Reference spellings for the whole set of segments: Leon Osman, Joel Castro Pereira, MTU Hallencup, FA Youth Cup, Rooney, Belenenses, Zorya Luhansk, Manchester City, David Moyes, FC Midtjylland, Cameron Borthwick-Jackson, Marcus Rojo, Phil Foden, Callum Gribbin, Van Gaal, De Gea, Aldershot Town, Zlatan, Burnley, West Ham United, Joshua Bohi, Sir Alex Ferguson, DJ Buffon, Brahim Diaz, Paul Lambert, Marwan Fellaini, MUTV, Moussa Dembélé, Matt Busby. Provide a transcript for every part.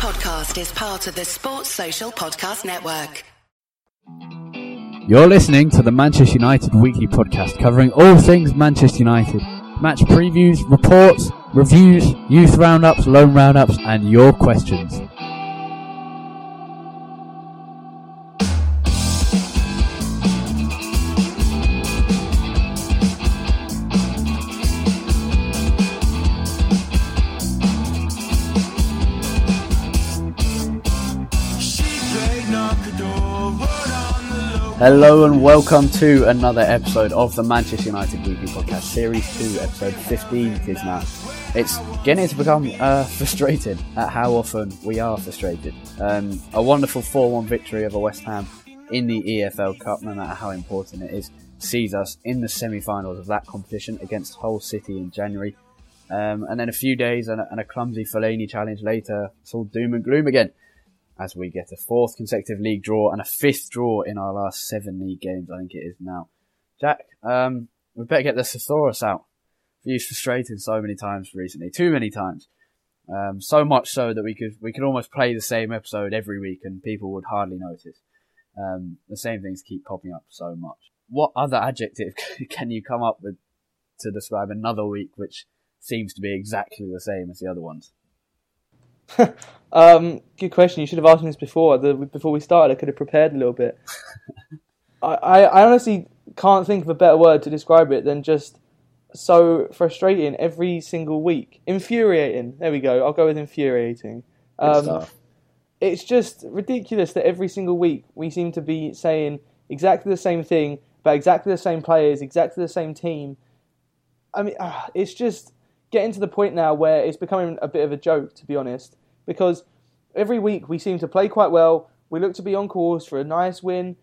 podcast is part of the Sports Social Podcast Network. You're listening to the Manchester United Weekly Podcast, covering all things Manchester United. Match previews, reports, reviews, youth roundups, loan roundups, and your questions. Hello and welcome to another episode of the Manchester United Weekly Podcast, Series 2, Episode 15, Kisna. It's getting to become frustrated at how often we are frustrated. A wonderful 4-1 victory over West Ham in the EFL Cup, no matter how important it is, sees us in the semi-finals of that competition against Hull City in January. And then a few days and a clumsy Fellaini challenge later, it's all doom and gloom again, as we get a fourth consecutive league draw and a fifth draw in our last seven league games, I think it is now. Jack, we better get the thesaurus out. We've frustrated so many times recently, too many times. So much so that we could almost play the same episode every week and people would hardly notice. The same things keep popping up so much. What other adjective can you come up with to describe another week which seems to be exactly the same as the other ones? Good question. You should have asked me this before we started. I could have prepared a little bit. I honestly can't think of a better word to describe it than just so frustrating every single week. Infuriating. There we go. I'll go with infuriating. It's just ridiculous that every single week we seem to be saying exactly the same thing about exactly the same players, exactly the same team. I mean, it's just getting to the point now where it's becoming a bit of a joke, to be honest, because every week we seem to play quite well. We look to be on course for a nice win,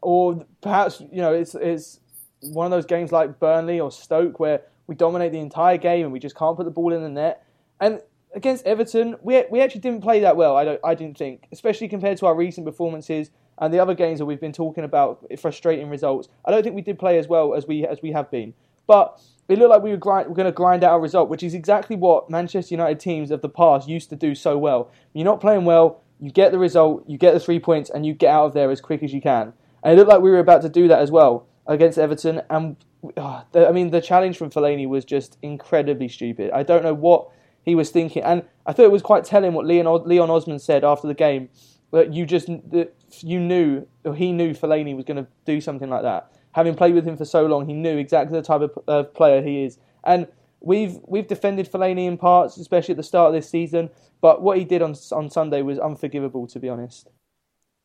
or perhaps, you know, it's one of those games like Burnley or Stoke where we dominate the entire game and we just can't put the ball in the net. And against Everton, we actually didn't play that well. I didn't think, especially compared to our recent performances and the other games that we've been talking about, frustrating results. I don't think we did play as well as we have been, but it looked like we're going to grind out a result, which is exactly what Manchester United teams of the past used to do so well. You're not playing well, you get the result, you get the 3 points, and you get out of there as quick as you can. And it looked like we were about to do that as well against Everton. And the challenge from Fellaini was just incredibly stupid. I don't know what he was thinking. And I thought it was quite telling what Leon Osman said after the game, that he knew Fellaini was going to do something like that. Having played with him for so long, he knew exactly the type of player he is. And we've defended Fellaini in parts, especially at the start of this season. But what he did on Sunday was unforgivable, to be honest.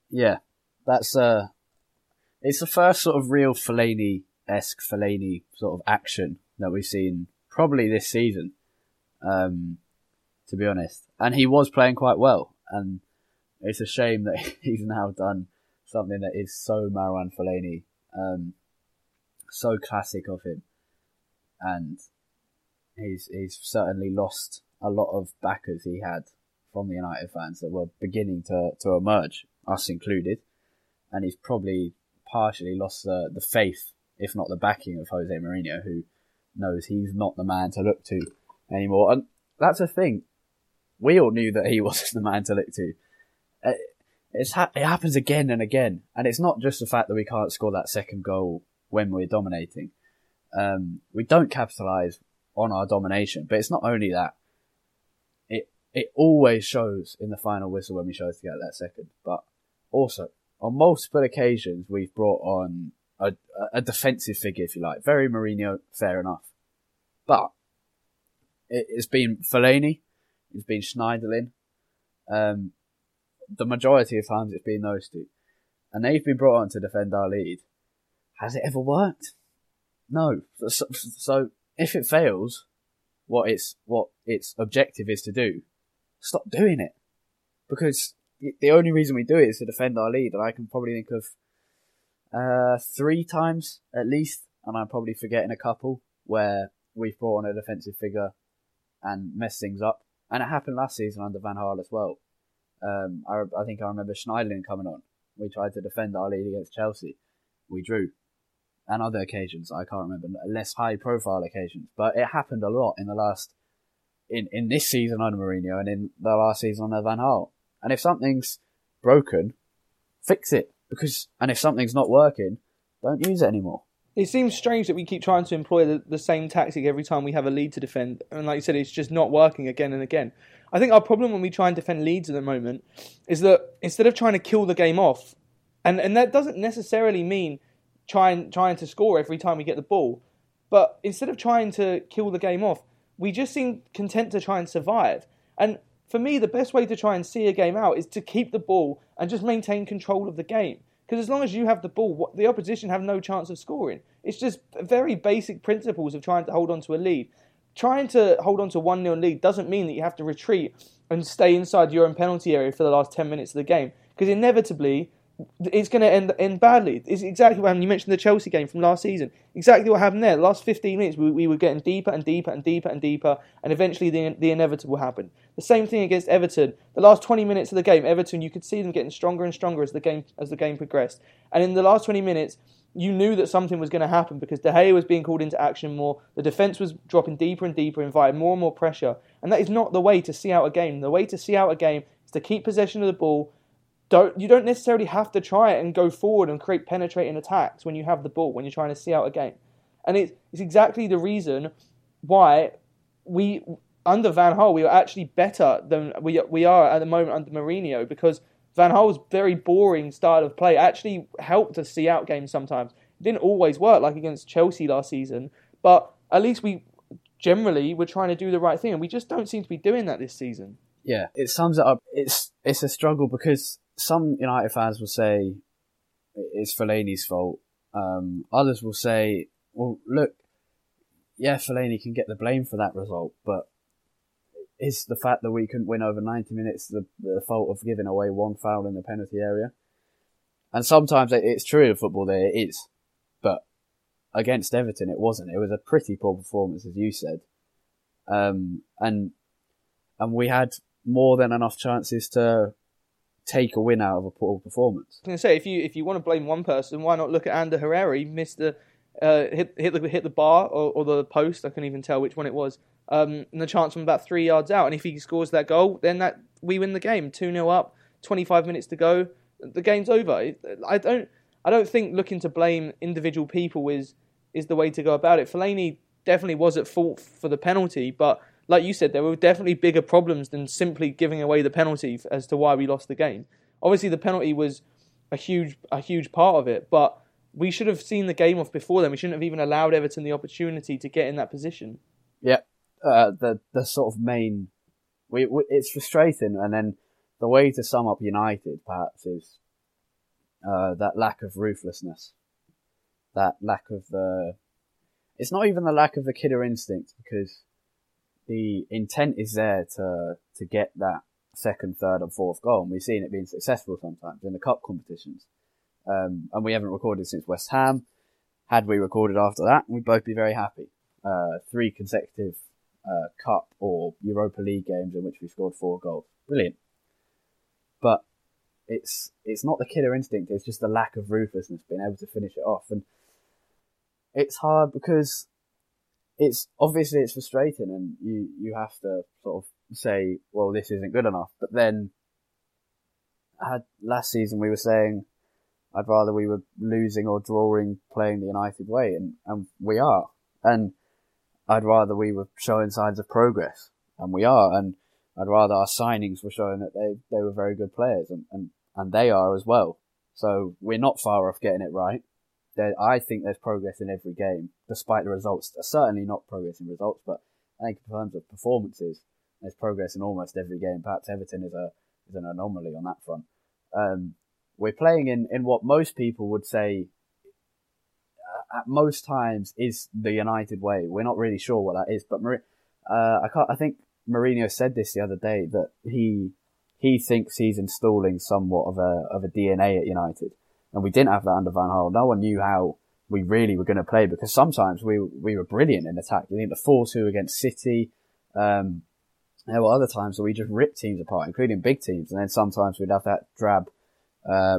Yeah, that's it's the first sort of real Fellaini-esque sort of action that we've seen probably this season, to be honest. And he was playing quite well, and it's a shame that he's now done something that is so Marwan Fellaini. So classic of him, and he's certainly lost a lot of backers he had from the United fans that were beginning to emerge, us included, and he's probably partially lost the faith, if not the backing, of Jose Mourinho, who knows he's not the man to look to anymore. And that's the thing, we all knew that he wasn't the man to look to. It happens again and again. And it's not just the fact that we can't score that second goal when we're dominating. We don't capitalise on our domination. But it's not only that. It always shows in the final whistle when we chose to get that second. But also, on multiple occasions, we've brought on a defensive figure, if you like. Very Mourinho, fair enough. But it's been Fellaini. It's been Schneiderlin. The majority of times it's been those two. And they've been brought on to defend our lead. Has it ever worked? No. So if it fails, what its objective is to do, stop doing it. Because the only reason we do it is to defend our lead. And I can probably think of 3 times at least, and I'm probably forgetting a couple, where we've brought on a defensive figure and messed things up. And it happened last season under Van Gaal as well. I think I remember Schneiderlin coming on. We tried to defend our lead against Chelsea. We drew. And other occasions, I can't remember, less high-profile occasions. But it happened a lot in the last in this season under Mourinho and in the last season under Van Gaal. And if something's broken, fix it. And if something's not working, don't use it anymore. It seems strange that we keep trying to employ the same tactic every time we have a lead to defend. And like you said, it's just not working again and again. I think our problem when we try and defend leads at the moment is that instead of trying to kill the game off, and that doesn't necessarily mean trying to score every time we get the ball, but instead of trying to kill the game off, we just seem content to try and survive. And for me, the best way to try and see a game out is to keep the ball and just maintain control of the game. Because as long as you have the ball, the opposition have no chance of scoring. It's just very basic principles of trying to hold on to a lead. Trying to hold on to a 1-0 lead doesn't mean that you have to retreat and stay inside your own penalty area for the last 10 minutes of the game. Because inevitably, it's going to end badly. It's exactly what happened. You mentioned the Chelsea game from last season. Exactly what happened there. The last 15 minutes, we were getting deeper and deeper and deeper and deeper, and eventually the inevitable happened. The same thing against Everton. The last 20 minutes of the game, Everton, you could see them getting stronger and stronger as the game progressed. And in the last 20 minutes, you knew that something was going to happen because De Gea was being called into action more. The defence was dropping deeper and deeper, inviting more and more pressure. And that is not the way to see out a game. The way to see out a game is to keep possession of the ball. You don't necessarily have to try it and go forward and create penetrating attacks when you have the ball, when you're trying to see out a game. And it's exactly the reason why we, under Van Gaal, we are actually better than we are at the moment under Mourinho, because Van Gaal's very boring style of play actually helped us see out games sometimes. It didn't always work, like against Chelsea last season, but at least we generally were trying to do the right thing, and we just don't seem to be doing that this season. Yeah, it sums it up. It's a struggle because some United fans will say it's Fellaini's fault. Others will say, well, look, yeah, Fellaini can get the blame for that result, but is the fact that we couldn't win over 90 minutes the fault of giving away one foul in the penalty area? And sometimes it's true in football that it is, but against Everton it wasn't. It was a pretty poor performance, as you said. And we had more than enough chances to take a win out of a poor performance. I was going to say, if you want to blame one person, why not look at Ander Herrera? He missed hit the bar or the post. I couldn't even tell which one it was. And the chance from about 3 yards out. And if he scores that goal, then that we win the game. 2-0 up, 25 minutes to go. The game's over. I don't think looking to blame individual people is the way to go about it. Fellaini definitely was at fault for the penalty, but like you said, there were definitely bigger problems than simply giving away the penalty as to why we lost the game. Obviously, the penalty was a huge part of it, but we should have seen the game off before then. We shouldn't have even allowed Everton the opportunity to get in that position. Yeah, the sort of main... it's frustrating, and then the way to sum up United, perhaps, is that lack of ruthlessness. That lack of the... It's not even the lack of the killer instinct, because the intent is there to get that second, third and fourth goal. And we've seen it being successful sometimes in the cup competitions. And we haven't recorded since West Ham. Had we recorded after that, we'd both be very happy. 3 consecutive cup or Europa League games in which we scored 4 goals. Brilliant. But it's not the killer instinct. It's just the lack of ruthlessness, being able to finish it off. And it's hard because... It's obviously it's frustrating, and you have to sort of say, well, this isn't good enough. But then, last season we were saying, I'd rather we were losing or drawing, playing the United way, and we are. And I'd rather we were showing signs of progress, and we are. And I'd rather our signings were showing that they were very good players, and they are as well. So we're not far off getting it right. I think there's progress in every game, despite the results. Certainly not progress in results, but I think in terms of performances, there's progress in almost every game. Perhaps Everton is an anomaly on that front. We're playing in what most people would say, at most times, is the United way. We're not really sure what that is, but I think Mourinho said this the other day, that he thinks he's installing somewhat of a DNA at United. And we didn't have that under Van Gaal. No one knew how we really were going to play, because sometimes we were brilliant in attack. You think the 4-2 against City. There were other times where we just ripped teams apart, including big teams. And then sometimes we'd have that drab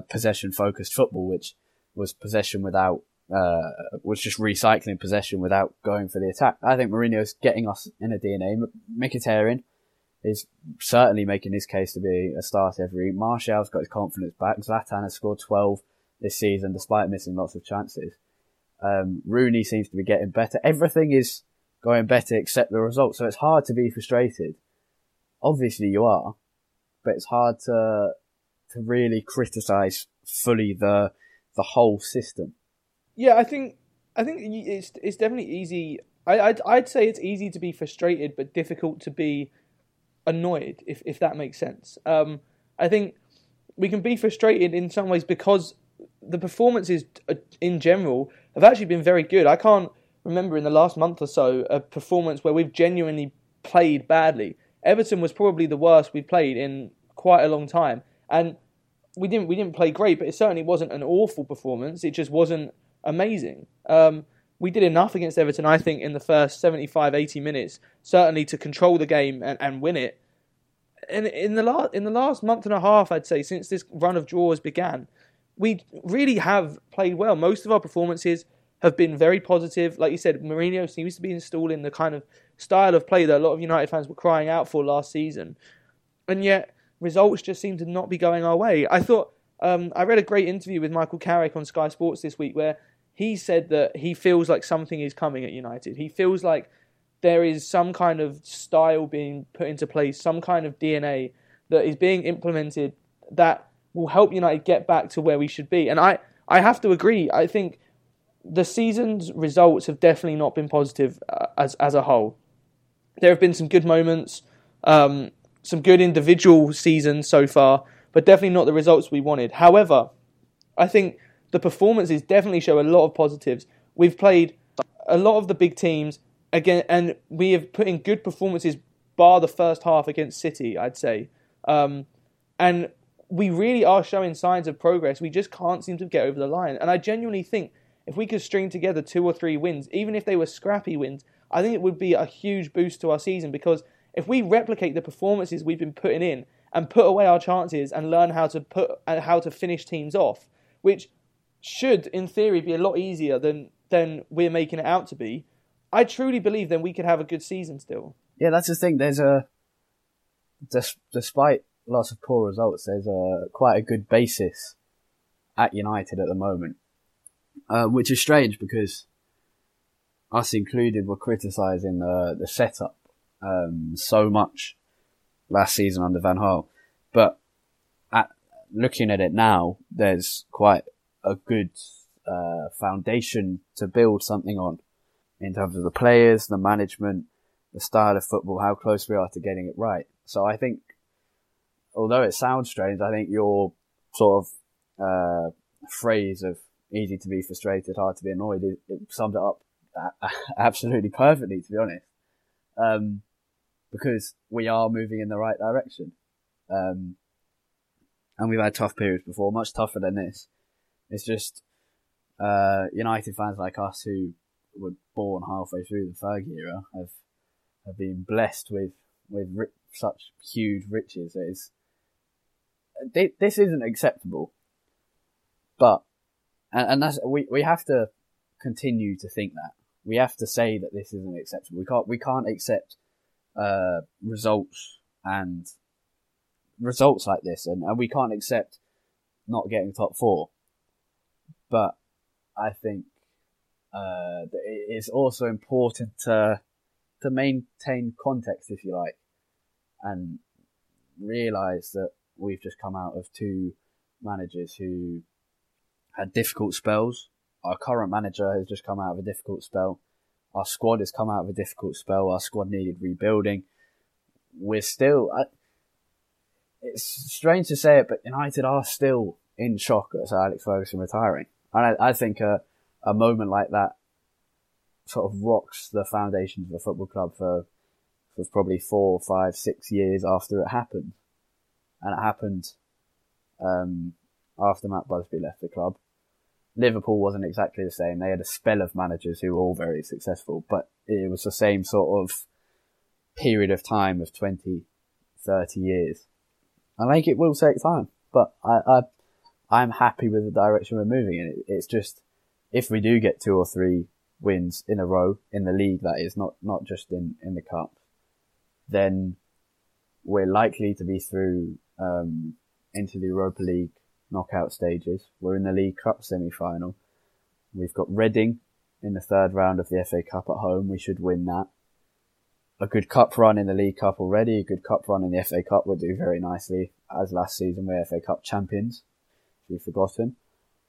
possession-focused football, which was possession without was just recycling possession without going for the attack. I think Mourinho's getting us in a DNA. Mkhitaryan is certainly making his case to be a start every week. Martial's got his confidence back. Zlatan has scored 12 this season despite missing lots of chances. Rooney seems to be getting better. Everything is going better except the results, so it's hard to be frustrated. Obviously you are, but it's hard to really criticise fully the whole system. Yeah, I think it's definitely easy. I'd say it's easy to be frustrated, but difficult to be annoyed, if that makes sense. I think we can be frustrated in some ways because the performances in general have actually been very good. I can't remember in the last month or so a performance where we've genuinely played badly. Everton was probably the worst we've played in quite a long time, and we didn't play great, but it certainly wasn't an awful performance. It just wasn't amazing. We did enough against Everton, I think, in the first 75, 80 minutes, certainly to control the game and win it. And in the last month and a half, I'd say, since this run of draws began, we really have played well. Most of our performances have been very positive. Like you said, Mourinho seems to be installing the kind of style of play that a lot of United fans were crying out for last season. And yet, results just seem to not be going our way. I thought, I read a great interview with Michael Carrick on Sky Sports this week where he said that he feels like something is coming at United. He feels like there is some kind of style being put into place, some kind of DNA that is being implemented that will help United get back to where we should be. And I have to agree. I think the season's results have definitely not been positive as a whole. There have been some good moments, some good individual seasons so far, but definitely not the results we wanted. However, I think the performances definitely show a lot of positives. We've played a lot of the big teams again, and we have put in good performances bar the first half against City, I'd say. And we really are showing signs of progress. We just can't seem to get over the line. And I genuinely think if we could string together 2 or 3 wins, even if they were scrappy wins, I think it would be a huge boost to our season, because if we replicate the performances we've been putting in and put away our chances and learn how to finish teams off, which should, in theory, be a lot easier than we're making it out to be, I truly believe then we could have a good season still. Yeah, that's the thing. There's despite lots of poor results, there's quite a good basis at United at the moment, which is strange because us included were criticising the setup so much last season under Van Gaal. But looking at it now, there's quite a good foundation to build something on in terms of the players, the management, the style of football, how close we are to getting it right. So I think, although it sounds strange, I think your sort of phrase of easy to be frustrated, hard to be annoyed, it summed it up absolutely perfectly, to be honest, because we are moving in the right direction. And we've had tough periods before, much tougher than this. It's just United fans like us who were born halfway through the Fergie era have been blessed with such huge riches. This isn't acceptable, but and that's, we have to continue to think that. We have to say that this isn't acceptable. We can't accept results like this, and we can't accept not getting top four. But I think that it is also important to maintain context, if you like, and realise that we've just come out of 2 managers who had difficult spells. Our current manager has just come out of a difficult spell. Our squad has come out of a difficult spell. Our squad needed rebuilding. We're still... it's strange to say it, but United are still in shock at Sir Alex Ferguson retiring. And I think a moment like that sort of rocks the foundations of the football club for probably 4, 5, 6 years after it happened. And it happened after Matt Busby left the club. Liverpool wasn't exactly the same. They had a spell of managers who were all very successful, but it was the same sort of period of time of 20, 30 years. I think it will take time, but I'm happy with the direction we're moving in. It's just if we do get 2 or 3 wins in a row in the league, that is, not just in the cup, then we're likely to be through into the Europa League knockout stages. We're in the League Cup semi-final. We've got Reading in the third round of the FA Cup at home. We should win that. A good cup run in the League Cup already. A good cup run in the FA Cup would do very nicely. As last season, we're FA Cup champions. We've forgotten.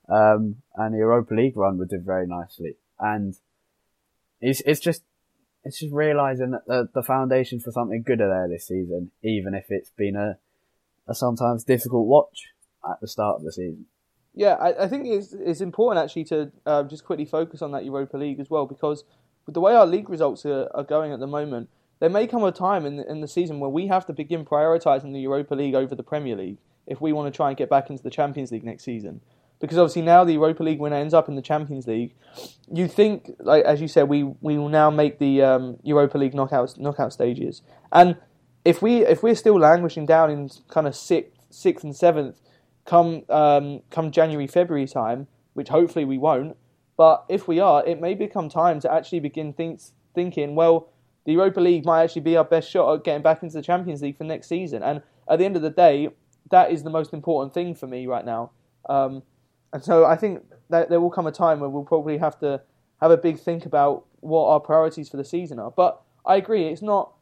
And the Europa League run would do very nicely. And it's just realising that the foundation for something good are there this season, even if it's been a sometimes difficult watch at the start of the season. Yeah, I think it's important actually to just quickly focus on that Europa League as well, because with the way our league results are going at the moment, there may come a time in the season where we have to begin prioritising the Europa League over the Premier League if we want to try and get back into the Champions League next season. Because obviously now the Europa League winner ends up in the Champions League. You think, like as you said, we will now make the Europa League knockout stages. And if we're still languishing down in kind of sixth and seventh, come January, February time, which hopefully we won't. But if we are, it may become time to actually begin thinking, well, the Europa League might actually be our best shot at getting back into the Champions League for next season. And at the end of the day, that is the most important thing for me right now. And so I think that there will come a time where we'll probably have to have a big think about what our priorities for the season are. But I agree, it's not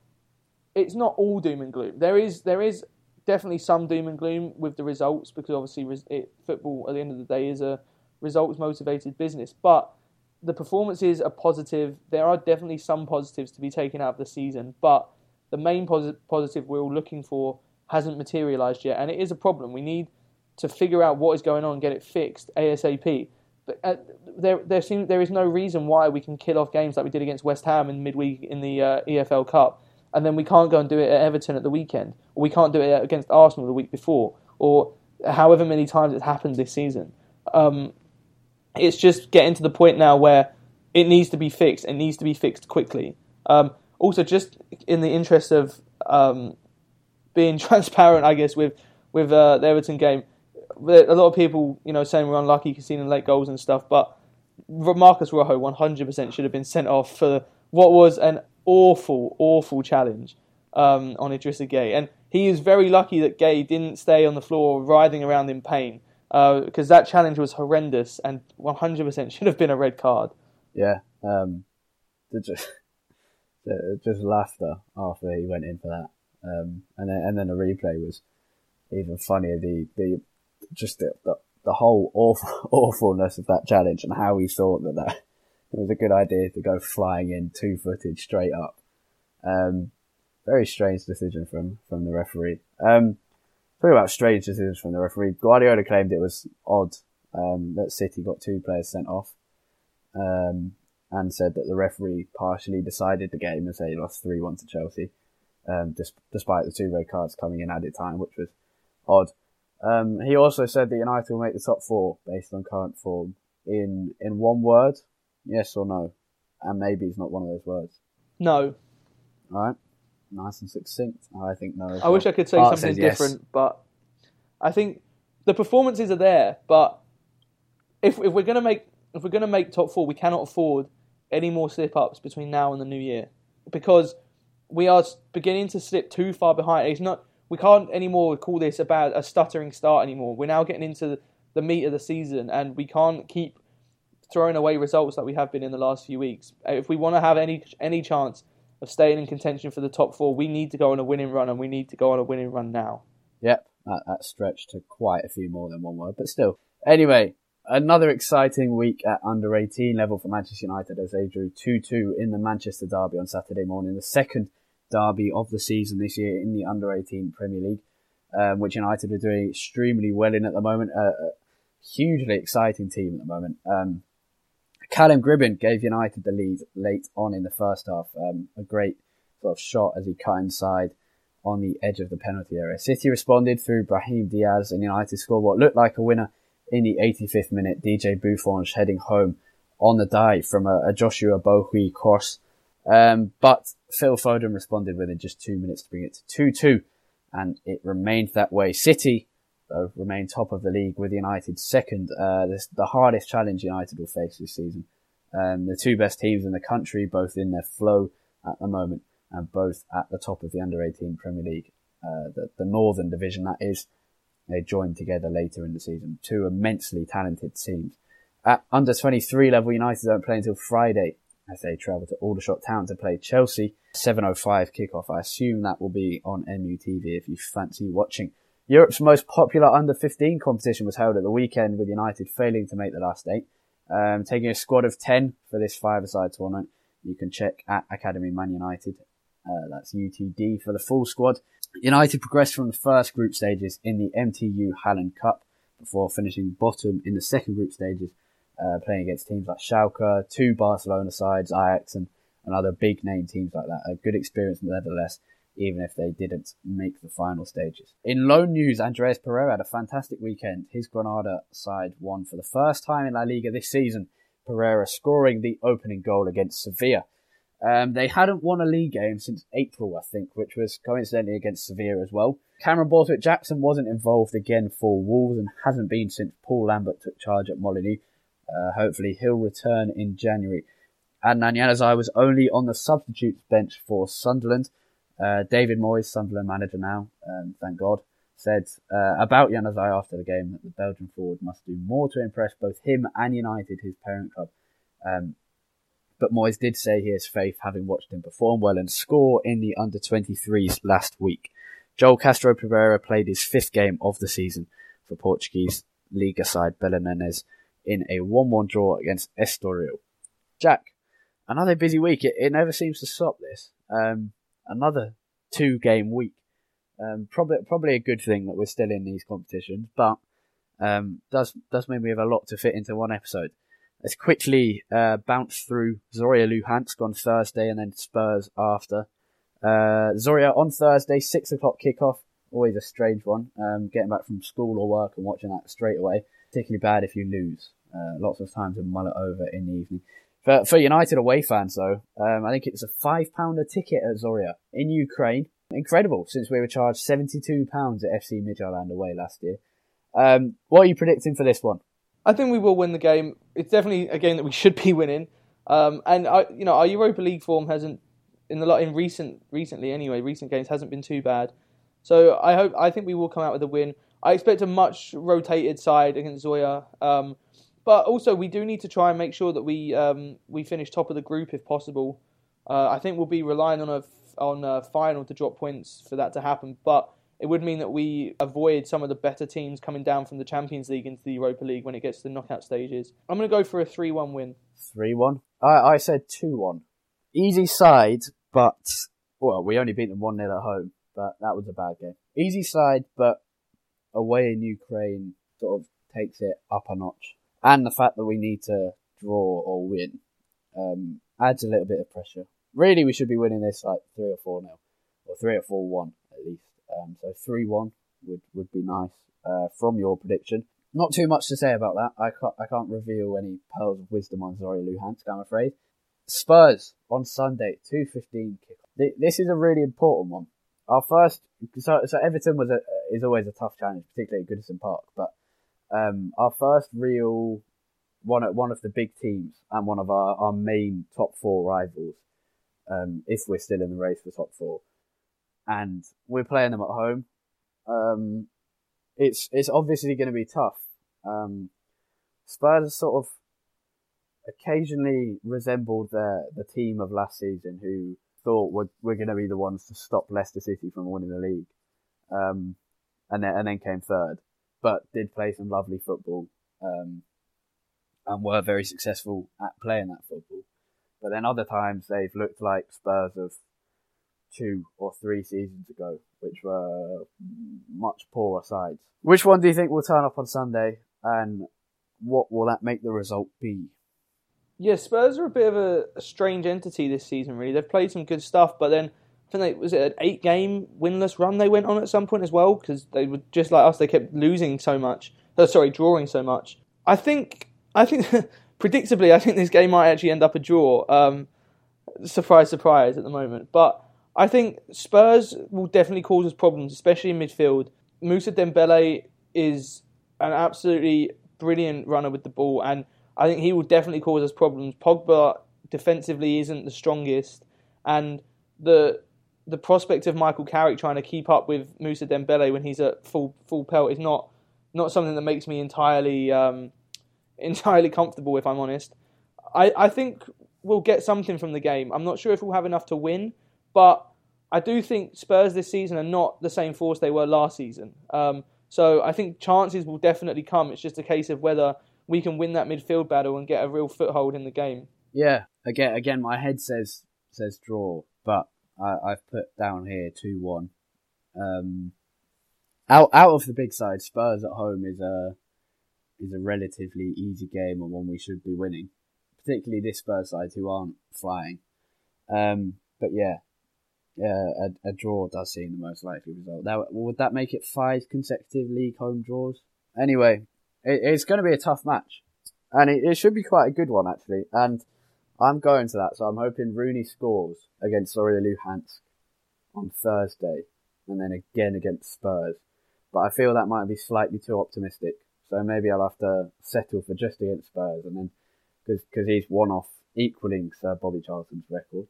all doom and gloom. There is definitely some doom and gloom with the results, because obviously football at the end of the day is a results-motivated business. But the performances are positive. There are definitely some positives to be taken out of the season, but the main positive we're all looking for hasn't materialised yet, and it is a problem. We need to figure out what is going on, get it fixed ASAP. But there is no reason why we can kill off games like we did against West Ham in midweek in the EFL Cup, and then we can't go and do it at Everton at the weekend, or we can't do it against Arsenal the week before, or however many times it's happened this season. It's just getting to the point now where it needs to be fixed. It needs to be fixed quickly. Also, just in the interest of being transparent, I guess, with the Everton game, a lot of people, saying we're unlucky, conceding late goals and stuff, but Marcus Rojo 100% should have been sent off for what was an awful challenge on Idrissa Gueye. And he is very lucky that Gueye didn't stay on the floor writhing around in pain, because that challenge was horrendous and 100% should have been a red card. Yeah, just laughter after he went in for that. And then the replay was even funnier. The whole awfulness of that challenge and how he thought that it was a good idea to go flying in two-footed straight up. Very strange decision from the referee. Pretty much strange decisions from the referee. Guardiola claimed it was odd that City got 2 players sent off, and said that the referee partially decided the game and said he lost 3-1 to Chelsea, despite the 2 red cards coming in added time, which was odd. He also said that United will make the top 4 based on current form. In one word, yes or no? And maybe it's not one of those words. No. All right. Nice and succinct. I think no. I wish I could say something different, yes. But I think the performances are there. But if we're gonna make top 4, we cannot afford any more slip ups between now and the new year, because we are beginning to slip too far behind. It's not. We can't anymore call this about a stuttering start anymore. We're now getting into the meat of the season, and we can't keep throwing away results like we have been in the last few weeks. If we want to have any chance of staying in contention for the top 4, we need to go on a winning run, and we need to go on a winning run now. Yep, that stretched to quite a few more than one word, but still. Anyway, another exciting week at under-18 level for Manchester United as they drew 2-2 in the Manchester derby on Saturday morning, the second derby of the season this year in the under-18 Premier League, which United are doing extremely well in at the moment. A hugely exciting team at the moment. Callum Gribbin gave United the lead late on in the first half. A great sort of shot as he cut inside on the edge of the penalty area. City responded through Brahim Diaz, and United scored what looked like a winner in the 85th minute. DJ Buffon heading home on the dive from a Joshua Bohi cross. But Phil Foden responded within just 2 minutes to bring it to 2-2, and it remained that way. City remain top of the league with United second. The hardest challenge United will face this season. The two best teams in the country, both in their flow at the moment and both at the top of the under-18 Premier League. The Northern Division, that is. They joined together later in the season. Two immensely talented teams. At under-23 level, United don't play until Friday as they travel to Aldershot Town to play Chelsea. 7:05 kickoff. I assume that will be on MUTV if you fancy watching. Europe's most popular under-15 competition was held at the weekend, with United failing to make the last eight. Taking a squad of 10 for this five-a-side tournament. You can check at Academy Man United. That's UTD for the full squad. United progressed from the first group stages in the MTU Halland Cup before finishing bottom in the second group stages, playing against teams like Schalke, two Barcelona sides, Ajax, and other big-name teams like that. A good experience nevertheless, even if they didn't make the final stages. In loan news, Andreas Pereira had a fantastic weekend. His Granada side won for the first time in La Liga this season, Pereira scoring the opening goal against Sevilla. They hadn't won a league game since April, I think, which was coincidentally against Sevilla as well. Cameron Borthwick-Jackson wasn't involved again for Wolves and hasn't been since Paul Lambert took charge at Molineux. Hopefully he'll return in January. Adnan Januzaj was only on the substitutes bench for Sunderland. David Moyes, Sunderland manager now, thank God, said about Januzaj after the game that the Belgian forward must do more to impress both him and United, his parent club. But Moyes did say he has faith, having watched him perform well and score in the under-23s last week. Joel Castro Pereira played his fifth game of the season for Portuguese Liga side Belenenses in a 1-1 draw against Estoril. Jack, another busy week. It never seems to stop, this. Another two-game week. Probably a good thing that we're still in these competitions, but does mean we have a lot to fit into one episode. Let's quickly bounce through Zorya Luhansk on Thursday and then Spurs after. Zorya on Thursday, 6 o'clock kickoff. Always a strange one. Getting back from school or work and watching that straight away. Particularly bad if you lose. Lots of times we'll mull it over in the evening. For United away fans, though, I think it's a £5 ticket at Zorya in Ukraine. Incredible, since we were charged £72 at FC Midtjylland away last year. What are you predicting for this one? I think we will win the game. It's definitely a game that we should be winning. Our Europa League form hasn't, recent games hasn't been too bad. So I think we will come out with a win. I expect a much rotated side against Zorya. But also, we do need to try and make sure that we finish top of the group if possible. I think we'll be relying on a final to drop points for that to happen. But it would mean that we avoid some of the better teams coming down from the Champions League into the Europa League when it gets to the knockout stages. I'm going to go for a 3-1 win. 3-1? I said 2-1. Easy side, but... Well, we only beat them 1-0 at home, but that was a bad game. Easy side, but away in Ukraine sort of takes it up a notch. And the fact that we need to draw or win adds a little bit of pressure. Really, we should be winning this like 3 or 4-0, or 3 or 4-1 at least. So 3-1 would be nice from your prediction. Not too much to say about that. I can't reveal any pearls of wisdom on Zorya Luhansk, I'm afraid. Spurs on Sunday, 2:15 kickoff. This is a really important one. Our first... So Everton is always a tough challenge, particularly at Goodison Park, but our first real one of the big teams and one of our main top four rivals, if we're still in the race for top four, and we're playing them at home. It's obviously going to be tough. Spurs sort of occasionally resembled the team of last season who thought we're going to be the ones to stop Leicester City from winning the league, and then came third. But did play some lovely football and were very successful at playing that football. But then other times they've looked like Spurs of 2 or 3 seasons ago, which were much poorer sides. Which one do you think will turn up on Sunday, and what will that make the result be? Yeah, Spurs are a bit of a strange entity this season, really. They've played some good stuff, but then was it an 8-game winless run they went on at some point as well? Because they were just like us; they kept drawing so much. I think, predictably, I think this game might actually end up a draw. Surprise, surprise, at the moment. But I think Spurs will definitely cause us problems, especially in midfield. Moussa Dembélé is an absolutely brilliant runner with the ball, and I think he will definitely cause us problems. Pogba defensively isn't the strongest, and the prospect of Michael Carrick trying to keep up with Moussa Dembélé when he's at full pelt is not something that makes me entirely comfortable, if I'm honest. I think we'll get something from the game. I'm not sure if we'll have enough to win, but I do think Spurs this season are not the same force they were last season. So I think chances will definitely come. It's just a case of whether we can win that midfield battle and get a real foothold in the game. Yeah, again, my head says draw, but I've put down here 2-1. Out of the big side, Spurs at home is a relatively easy game and one we should be winning, particularly this Spurs side who aren't flying. But yeah, a draw does seem the most likely result. Now, would that make it 5 consecutive league home draws? Anyway, it's going to be a tough match, and it should be quite a good one actually. And I'm going to that, so I'm hoping Rooney scores against Zorya Luhansk on Thursday, and then again against Spurs. But I feel that might be slightly too optimistic, so maybe I'll have to settle for just against Spurs, and then because he's one off equaling Sir Bobby Charlton's record.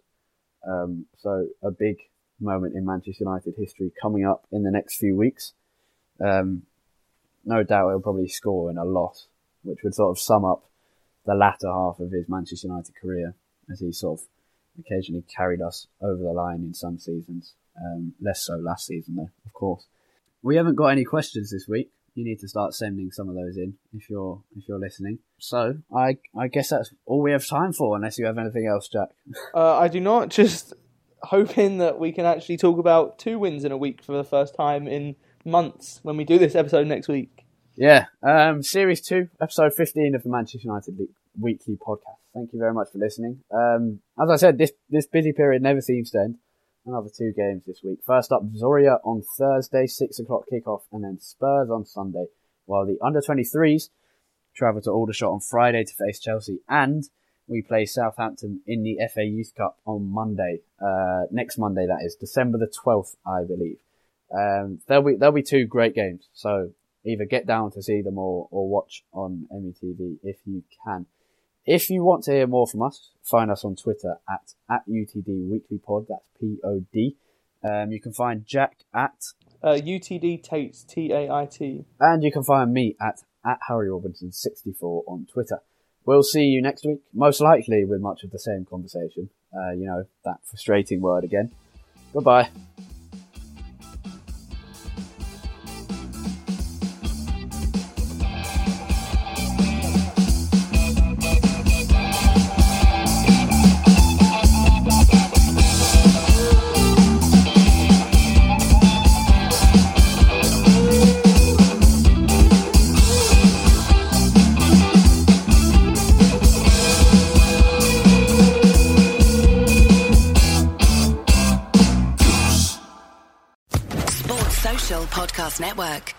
So a big moment in Manchester United history coming up in the next few weeks. No doubt he'll probably score in a loss, which would sort of sum up the latter half of his Manchester United career, as he sort of occasionally carried us over the line in some seasons. Less so last season, though, of course. We haven't got any questions this week. You need to start sending some of those in if you're listening. So I guess that's all we have time for, unless you have anything else, Jack. I do not. Just hoping that we can actually talk about 2 wins in a week for the first time in months when we do this episode next week. Yeah. Series 2, episode 15 of the Manchester United Weekly Podcast. Thank you very much for listening. As I said, this busy period never seems to end. Another 2 games this week. First up, Zorya on Thursday, 6 o'clock kickoff, and then Spurs on Sunday, while the under-23s travel to Aldershot on Friday to face Chelsea, and we play Southampton in the FA Youth Cup on Monday. Next Monday, that is, December the 12th, I believe. There'll be 2 great games, so either get down to see them or watch on METV if you can. If you want to hear more from us, find us on Twitter at UTD Weekly Pod, that's POD. You can find Jack at UTD Tait, TAIT. And you can find me at Harry Robinson 64 on Twitter. We'll see you next week, most likely with much of the same conversation. That frustrating word again. Goodbye. Network.